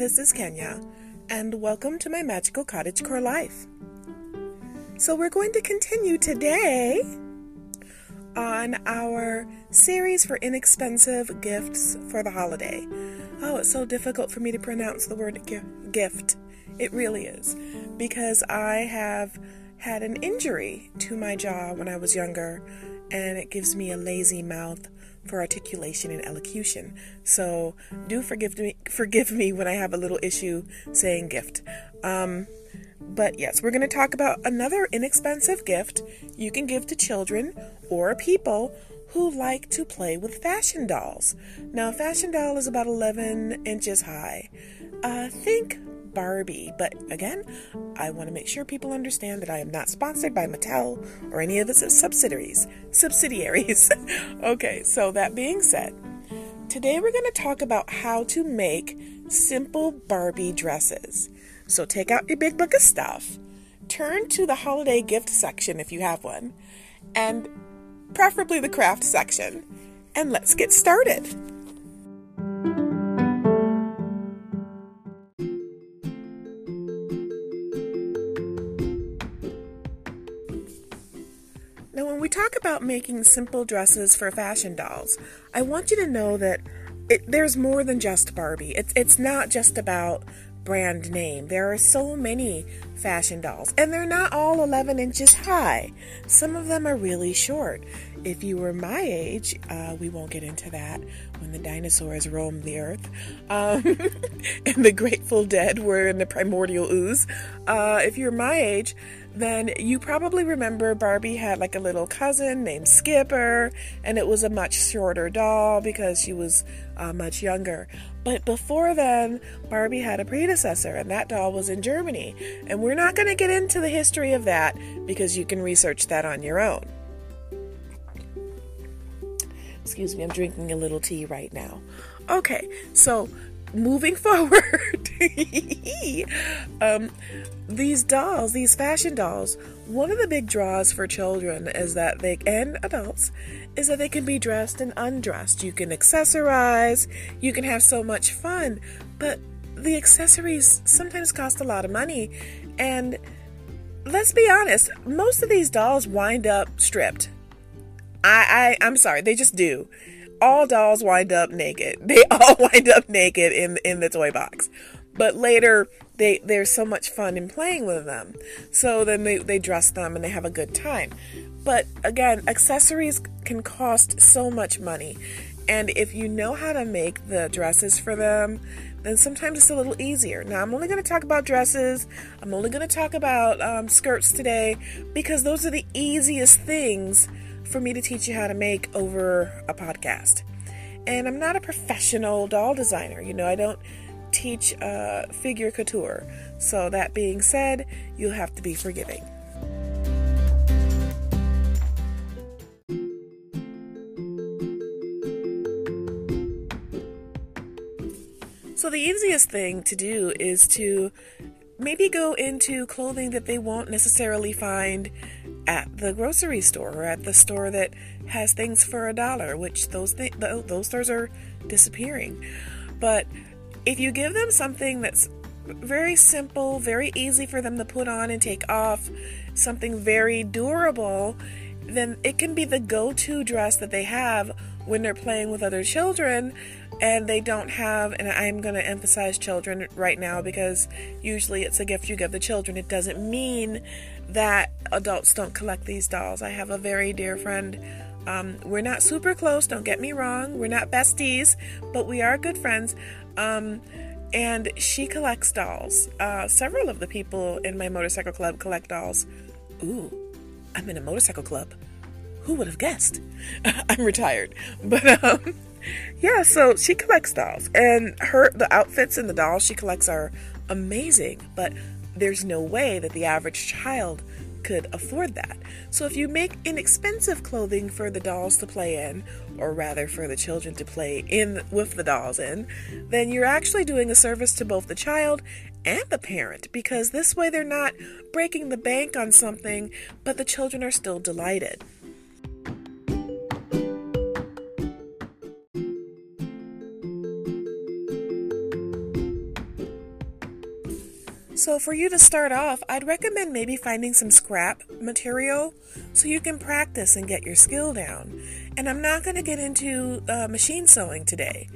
this is Kenya, and welcome to my Magical Cottagecore Life. So we're going to continue today on our series for inexpensive gifts for the holiday. Oh, it's so difficult for me to pronounce the word gift. It really is, because I have had an injury to my jaw when I was younger, and it gives me a lazy mouth for articulation and elocution. So do forgive me when I have a little issue saying gift. But yes, we're going to talk about another inexpensive gift you can give to children or people who like to play with fashion dolls. Now, a fashion doll is about 11 inches high. Think Barbie. But again, I want to make sure people understand that I am not sponsored by Mattel or any of its subsidiaries. Okay, so that being said, today we're going to talk about how to make simple Barbie dresses. So take out your big book of stuff, turn to the holiday gift section if you have one, and preferably the craft section, and let's get started. Now, when we talk about making simple dresses for fashion dolls, I want you to know that there's more than just Barbie. It's not just about brand name. There are so many fashion dolls, and they're not all 11 inches high. Some of them are really short. If you were my age, we won't get into that, when the dinosaurs roamed the earth and the Grateful Dead were in the primordial ooze. If you're my age, then you probably remember Barbie had like a little cousin named Skipper, and it was a much shorter doll because she was much younger. But before then, Barbie had a predecessor, and that doll was in Germany. And we're not going to get into the history of that because you can research that on your own. Excuse me, I'm drinking a little tea right now. Okay, so moving forward, these fashion dolls, one of the big draws for children is that adults can be dressed and undressed. You can accessorize, you can have so much fun, but the accessories sometimes cost a lot of money. And let's be honest, most of these dolls wind up stripped. I'm sorry, they just do. All dolls wind up naked. They all wind up naked in the toy box. But later, there's so much fun in playing with them. So then they dress them and they have a good time. But again, accessories can cost so much money. And if you know how to make the dresses for them, then sometimes it's a little easier. Now, I'm only going to talk about dresses. I'm only going to talk about skirts today, because those are the easiest things for me to teach you how to make over a podcast. And I'm not a professional doll designer. You know, I don't teach figure couture. So that being said, you'll have to be forgiving. So the easiest thing to do is to maybe go into clothing that they won't necessarily find at the grocery store, or at the store that has things for $1, which those stores are disappearing. But if you give them something that's very simple, very easy for them to put on and take off, something very durable, then it can be the go-to dress that they have when they're playing with other children and they don't have, and I'm going to emphasize children right now because usually it's a gift you give the children. It doesn't mean that adults don't collect these dolls. I have a very dear friend. We're not super close, don't get me wrong. We're not besties, but we are good friends. And she collects dolls. Several of the people in my motorcycle club collect dolls. Ooh, I'm in a motorcycle club. Who would have guessed? I'm retired. But yeah, so she collects dolls, and the outfits and the dolls she collects are amazing, but there's no way that the average child could afford that. So if you make inexpensive clothing for the dolls to play in, or rather for the children to play in with the dolls in, then you're actually doing a service to both the child and the parent, because this way they're not breaking the bank on something, but the children are still delighted. So for you to start off, I'd recommend maybe finding some scrap material so you can practice and get your skill down. And I'm not going to get into machine sewing today.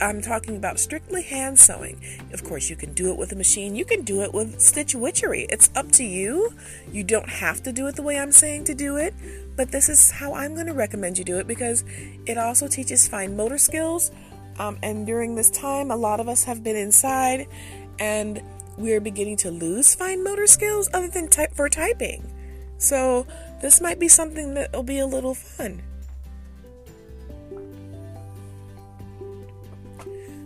I'm talking about strictly hand sewing. Of course, you can do it with a machine. You can do it with stitch witchery. It's up to you. You don't have to do it the way I'm saying to do it, but this is how I'm going to recommend you do it because it also teaches fine motor skills. And during this time, a lot of us have been inside and we're beginning to lose fine motor skills other than for typing. So this might be something that will be a little fun.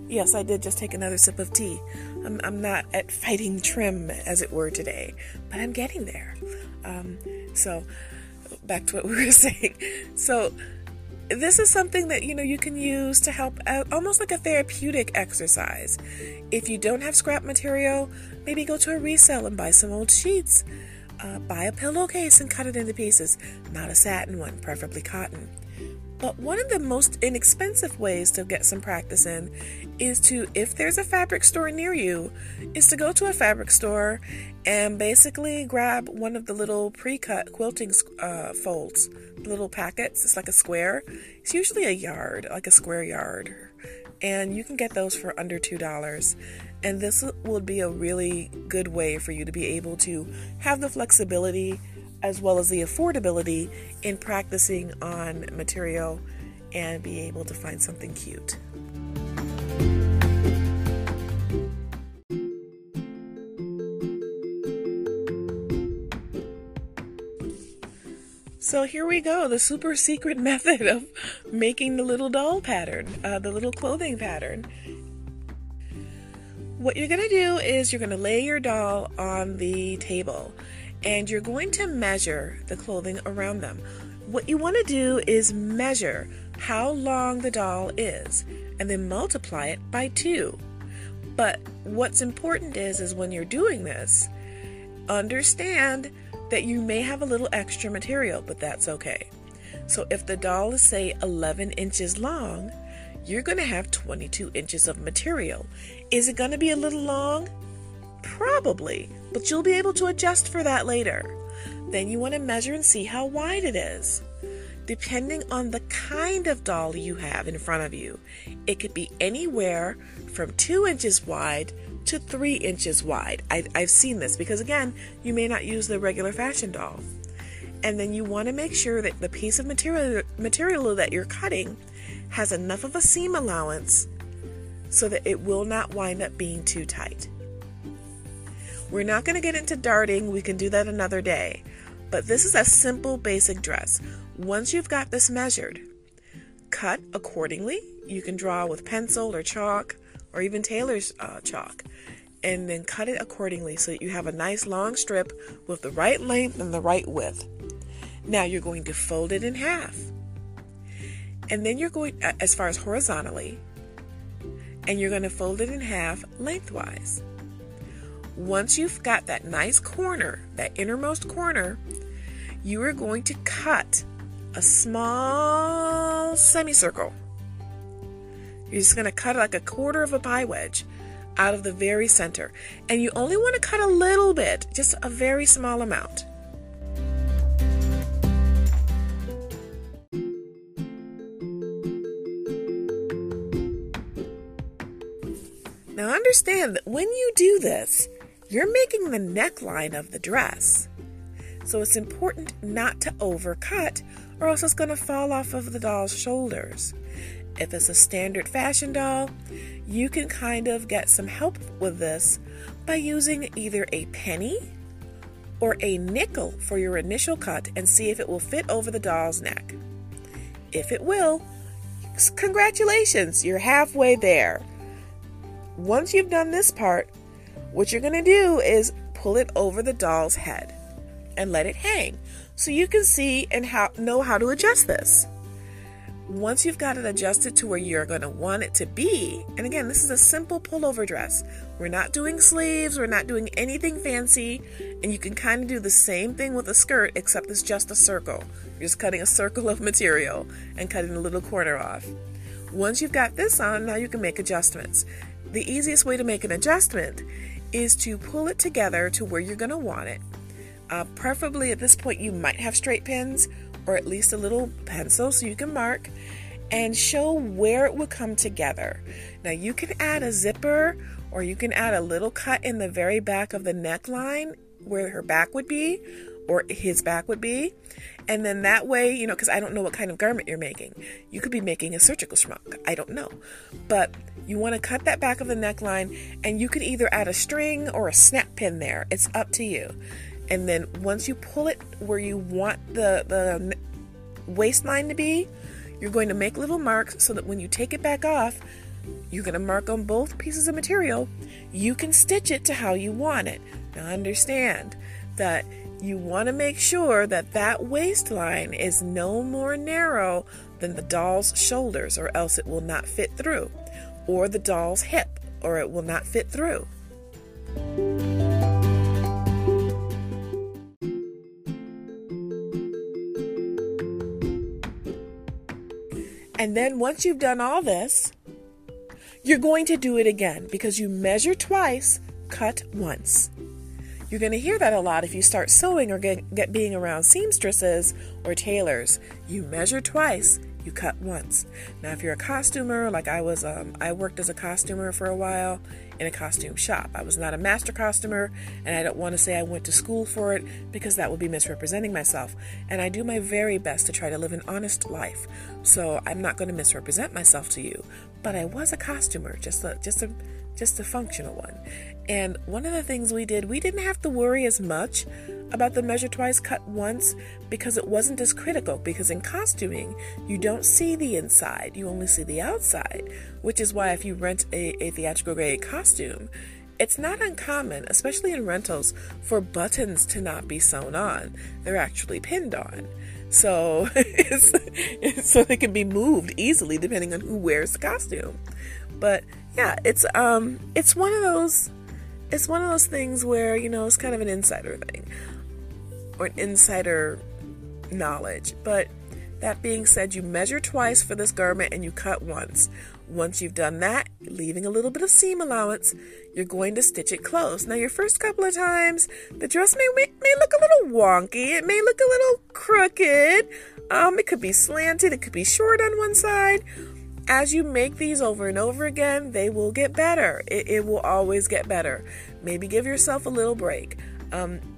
Yes, I did just take another sip of tea. I'm not at fighting trim, as it were, today, but I'm getting there. So back to what we were saying. So this is something that, you know, you can use to help out, almost like a therapeutic exercise. If you don't have scrap material, maybe go to a resale and buy some old sheets. Buy a pillowcase and cut it into pieces. Not a satin one, preferably cotton. But one of the most inexpensive ways to get some practice in is to, if there's a fabric store near you, is to go to a fabric store and basically grab one of the little pre-cut quilting folds, little packets. It's like a square. It's usually a yard, like a square yard. And you can get those for under $2. And this would be a really good way for you to be able to have the flexibility as well as the affordability in practicing on material and be able to find something cute. So here we go, the super secret method of making the little doll pattern, the little clothing pattern. What you're gonna do is you're gonna lay your doll on the table. And you're going to measure the clothing around them. What you want to do is measure how long the doll is and then multiply it by 2. But what's important is when you're doing this, understand that you may have a little extra material, but that's okay. So if the doll is, say, 11 inches long, you're going to have 22 inches of material. Is it going to be a little long? Probably, but you'll be able to adjust for that later. Then you want to measure and see how wide it is. Depending on the kind of doll you have in front of you, it could be anywhere from 2 inches wide to 3 inches wide. I've seen this because, again, you may not use the regular fashion doll. And then you want to make sure that the piece of material that you're cutting has enough of a seam allowance so that it will not wind up being too tight. We're not going to get into darting. We can do that another day. But this is a simple, basic dress. Once you've got this measured, cut accordingly. You can draw with pencil or chalk or even tailor's chalk. And then cut it accordingly so that you have a nice long strip with the right length and the right width. Now you're going to fold it in half. And then you're going, as far as horizontally, and you're going to fold it in half lengthwise. Once you've got that nice corner, that innermost corner, you are going to cut a small semicircle. You're just going to cut like a quarter of a pie wedge out of the very center. And you only want to cut a little bit, just a very small amount. Now understand that when you do this, you're making the neckline of the dress. So it's important not to overcut or else it's going to fall off of the doll's shoulders. If it's a standard fashion doll, you can kind of get some help with this by using either a penny or a nickel for your initial cut and see if it will fit over the doll's neck. If it will, congratulations, you're halfway there. Once you've done this part, what you're going to do is pull it over the doll's head and let it hang so you can see and know how to adjust this. Once you've got it adjusted to where you're going to want it to be, and again, this is a simple pullover dress. We're not doing sleeves, we're not doing anything fancy, and you can kind of do the same thing with a skirt except it's just a circle. You're just cutting a circle of material and cutting a little corner off. Once you've got this on, now you can make adjustments. The easiest way to make an adjustment is to pull it together to where you're going to want it. Preferably at this point you might have straight pins or at least a little pencil so you can mark and show where it will come together. Now you can add a zipper or you can add a little cut in the very back of the neckline where her back would be or his back would be. And then that way, you know, because I don't know what kind of garment you're making. You could be making a surgical smock. I don't know. But you want to cut that back of the neckline and you can either add a string or a snap pin there. It's up to you. And then once you pull it where you want the waistline to be, you're going to make little marks so that when you take it back off, you're going to mark on both pieces of material. You can stitch it to how you want it. Now understand that you want to make sure that that waistline is no more narrow than the doll's shoulders or else it will not fit through, or the doll's hip or it will not fit through. And then once you've done all this, you're going to do it again because you measure twice, cut once. You're going to hear that a lot if you start sewing or get being around seamstresses or tailors. You measure twice, you cut once. Now, if you're a costumer, like I was, I worked as a costumer for a while in a costume shop. I was not a master costumer, and I don't want to say I went to school for it because that would be misrepresenting myself. And I do my very best to try to live an honest life, so I'm not going to misrepresent myself to you. But I was a costumer, just a functional one. And one of the things we did, we didn't have to worry as much about the measure twice, cut once, because it wasn't as critical, because in costuming, you don't see the inside, you only see the outside, which is why if you rent a theatrical grade costume, it's not uncommon, especially in rentals, for buttons to not be sewn on. They're actually pinned on. So, so they can be moved easily depending on who wears the costume. But yeah, it's one of those things where, you know, it's kind of an insider thing or an insider knowledge. But that being said, you measure twice for this garment and you cut once. Once you've done that, leaving a little bit of seam allowance, you're going to stitch it close. Now, your first couple of times, the dress may look a little wonky. It may look a little crooked. It could be slanted. It could be short on one side. As you make these over and over again, they will get better. It will always get better. Maybe give yourself a little break.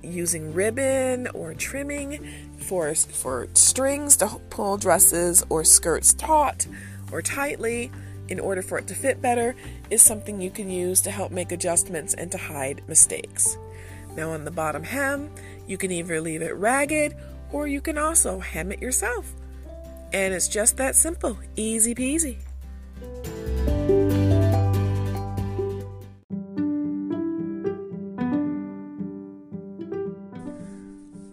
Using ribbon or trimming for strings to pull dresses or skirts taut or tightly in order for it to fit better is something you can use to help make adjustments and to hide mistakes. Now on the bottom hem, you can either leave it ragged or you can also hem it yourself. And it's just that simple, easy peasy.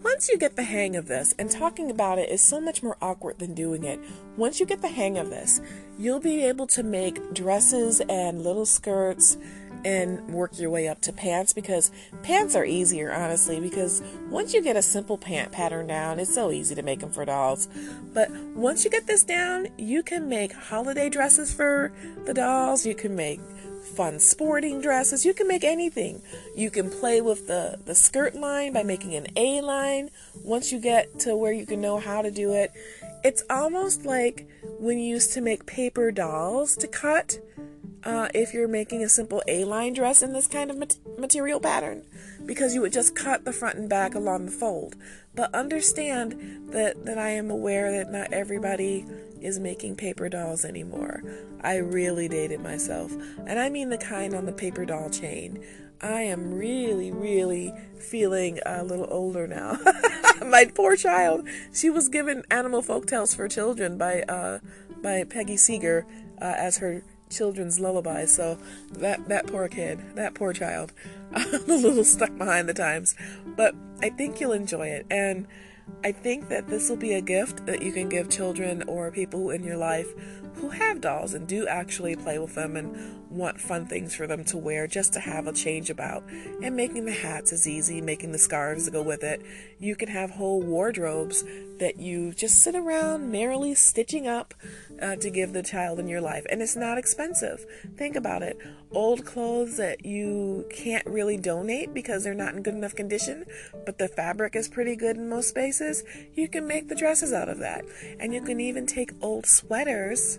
Once you get the hang of this, and talking about it is so much more awkward than doing it, once you get the hang of this, you'll be able to make dresses and little skirts and work your way up to pants, because pants are easier, honestly, because once you get a simple pant pattern down, it's so easy to make them for dolls. But once you get this down, you can make holiday dresses for the dolls, you can make fun sporting dresses, you can make anything. You can play with the skirt line by making an A line once you get to where you can know how to do it. It's almost like when you used to make paper dolls to cut. If you're making a simple A-line dress in this kind of material pattern, because you would just cut the front and back along the fold. But understand that I am aware that not everybody is making paper dolls anymore. I really dated myself, and I mean the kind on the paper doll chain. I am really, really feeling a little older now. My poor child, she was given animal folktales for children by Peggy Seeger as her children's lullaby. So that poor kid, that poor child, I'm a little stuck behind the times, but I think you'll enjoy it. And I think that this will be a gift that you can give children or people in your life who have dolls and do actually play with them and want fun things for them to wear just to have a change about. And making the hats is easy, making the scarves to go with it. You can have whole wardrobes that you just sit around merrily stitching up to give the child in your life. And it's not expensive. Think about it. Old clothes that you can't really donate because they're not in good enough condition, but the fabric is pretty good in most spaces. You can make the dresses out of that, and you can even take old sweaters,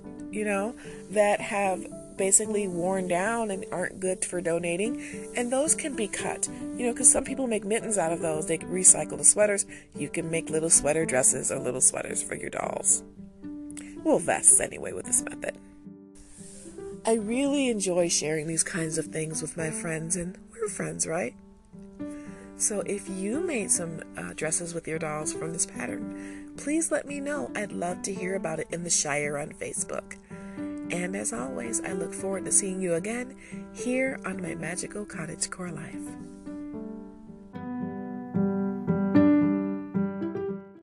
that have basically worn down and aren't good for donating, and those can be cut, because some people make mittens out of those. They recycle the sweaters. You can make little sweater dresses or little sweaters for your dolls. Well, vests anyway with this method. I really enjoy sharing these kinds of things with my friends, and we're friends, right? So if you made some dresses with your dolls from this pattern, please let me know. I'd love to hear about it in the Shire on Facebook. And as always, I look forward to seeing you again here on my Magical Cottagecore Life.